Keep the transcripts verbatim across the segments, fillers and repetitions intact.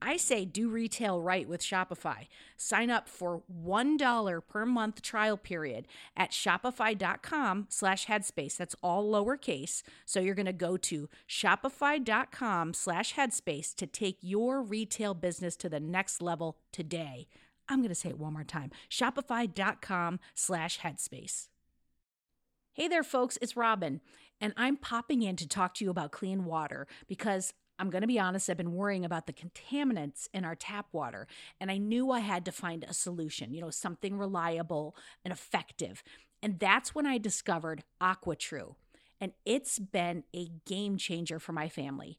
I say do retail right with Shopify. Sign up for one dollar per month trial period at shopify.com slash headspace. That's all lowercase. So you're going to go to shopify.com slash headspace to take your retail business to the next level today. I'm going to say it one more time. Shopify.com slash headspace. Hey there, folks, it's Robin, and I'm popping in to talk to you about clean water because I'm going to be honest, I've been worrying about the contaminants in our tap water, and I knew I had to find a solution, you know, something reliable and effective. And that's when I discovered AquaTru, and it's been a game changer for my family.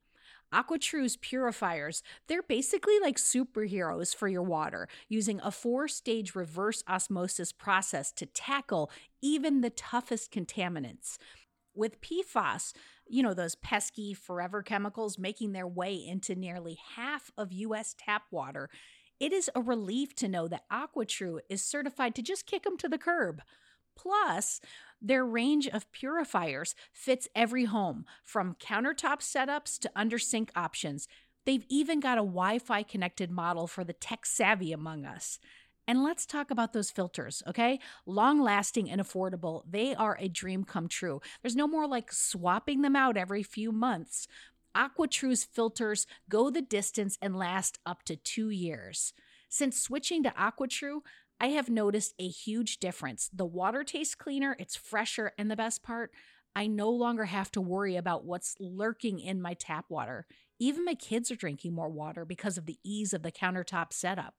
AquaTru's purifiers, they're basically like superheroes for your water, using a four-stage reverse osmosis process to tackle even the toughest contaminants. With P F A S, you know, those pesky forever chemicals making their way into nearly half of U S tap water, it is a relief to know that AquaTru is certified to just kick them to the curb. Plus, their range of purifiers fits every home, from countertop setups to under-sink options. They've even got a Wi-Fi connected model for the tech-savvy among us. And let's talk about those filters, okay? Long-lasting and affordable, they are a dream come true. There's no more like swapping them out every few months. AquaTru's filters go the distance and last up to two years. Since switching to AquaTru, I have noticed a huge difference. The water tastes cleaner, it's fresher, and the best part, I no longer have to worry about what's lurking in my tap water. Even my kids are drinking more water because of the ease of the countertop setup.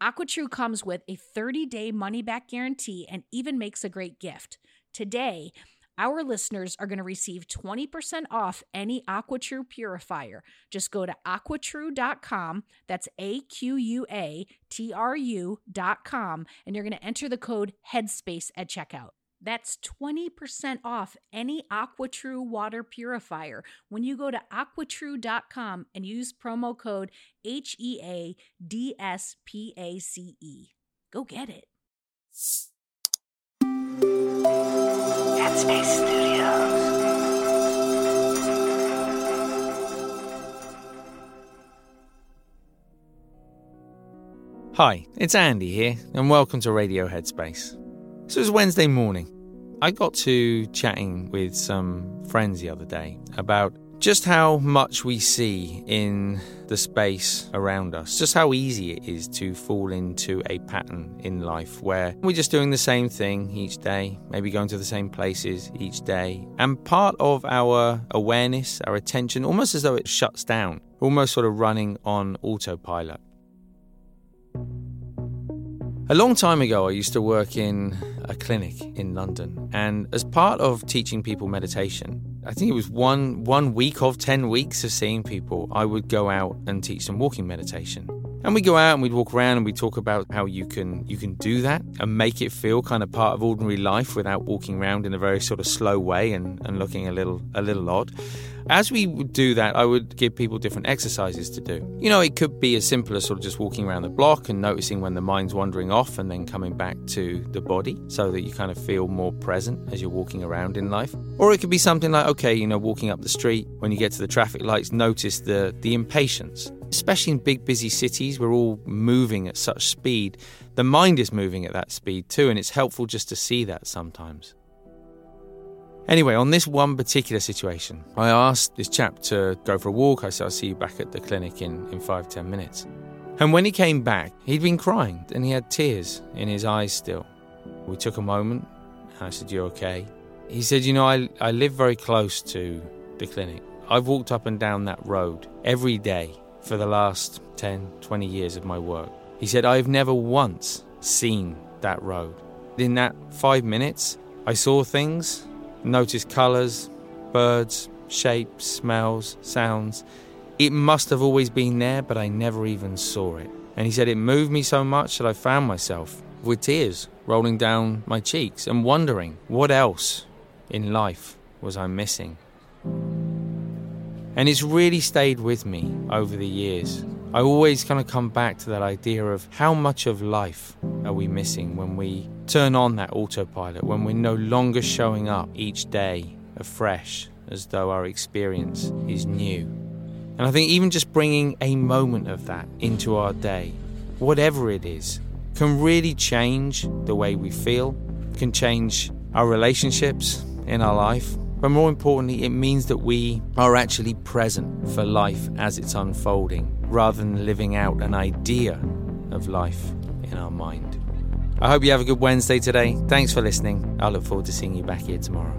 AquaTru comes with a thirty-day money-back guarantee and even makes a great gift. Today, our listeners are going to receive twenty percent off any AquaTru purifier. Just go to aqua tru dot com, that's A Q U A T R U dot com, and you're going to enter the code HEADSPACE at checkout. That's twenty percent off any AquaTru water purifier when you go to aqua tru dot com and use promo code H E A D S P A C E. Go get it. Headspace Studios. Hi, it's Andy here, and welcome to Radio Headspace. So it's Wednesday morning. I got to chatting with some friends the other day about just how much we see in the space around us, just how easy it is to fall into a pattern in life where we're just doing the same thing each day, maybe going to the same places each day. And part of our awareness, our attention, almost as though it shuts down, almost sort of running on autopilot. A long time ago, I used to work in a clinic in London, and as part of teaching people meditation, I think it was one one week of ten weeks of seeing people, I would go out and teach them walking meditation. And we go out and we'd walk around and we talk about how you can you can do that and make it feel kind of part of ordinary life without walking around in a very sort of slow way and, and looking a little a little odd. As we would do that, I would give people different exercises to do. You know, it could be as simple as sort of just walking around the block and noticing when the mind's wandering off and then coming back to the body so that you kind of feel more present as you're walking around in life. Or it could be something like, okay, you know, walking up the street, when you get to the traffic lights, notice the, the impatience. Especially in big, busy cities, we're all moving at such speed. The mind is moving at that speed too, and it's helpful just to see that sometimes. Anyway, on this one particular situation, I asked this chap to go for a walk. I said, I'll see you back at the clinic in, in five, ten minutes. And when he came back, he'd been crying and he had tears in his eyes still. We took a moment and I said, you okay? He said, you know, I, I live very close to the clinic. I've walked up and down that road every day for the last ten, twenty years of my work. He said, I've never once seen that road. In that five minutes, I saw things. Notice colours, birds, shapes, smells, sounds. It must have always been there, but I never even saw it. And he said it moved me so much that I found myself with tears rolling down my cheeks and wondering what else in life was I missing. And it's really stayed with me over the years. I always kind of come back to that idea of how much of life are we missing when we turn on that autopilot, when we're no longer showing up each day afresh as though our experience is new. And I think even just bringing a moment of that into our day, whatever it is, can really change the way we feel, can change our relationships in our life, but more importantly, it means that we are actually present for life as it's unfolding, rather than living out an idea of life in our mind. I hope you have a good Wednesday today. Thanks for listening. I look forward to seeing you back here tomorrow.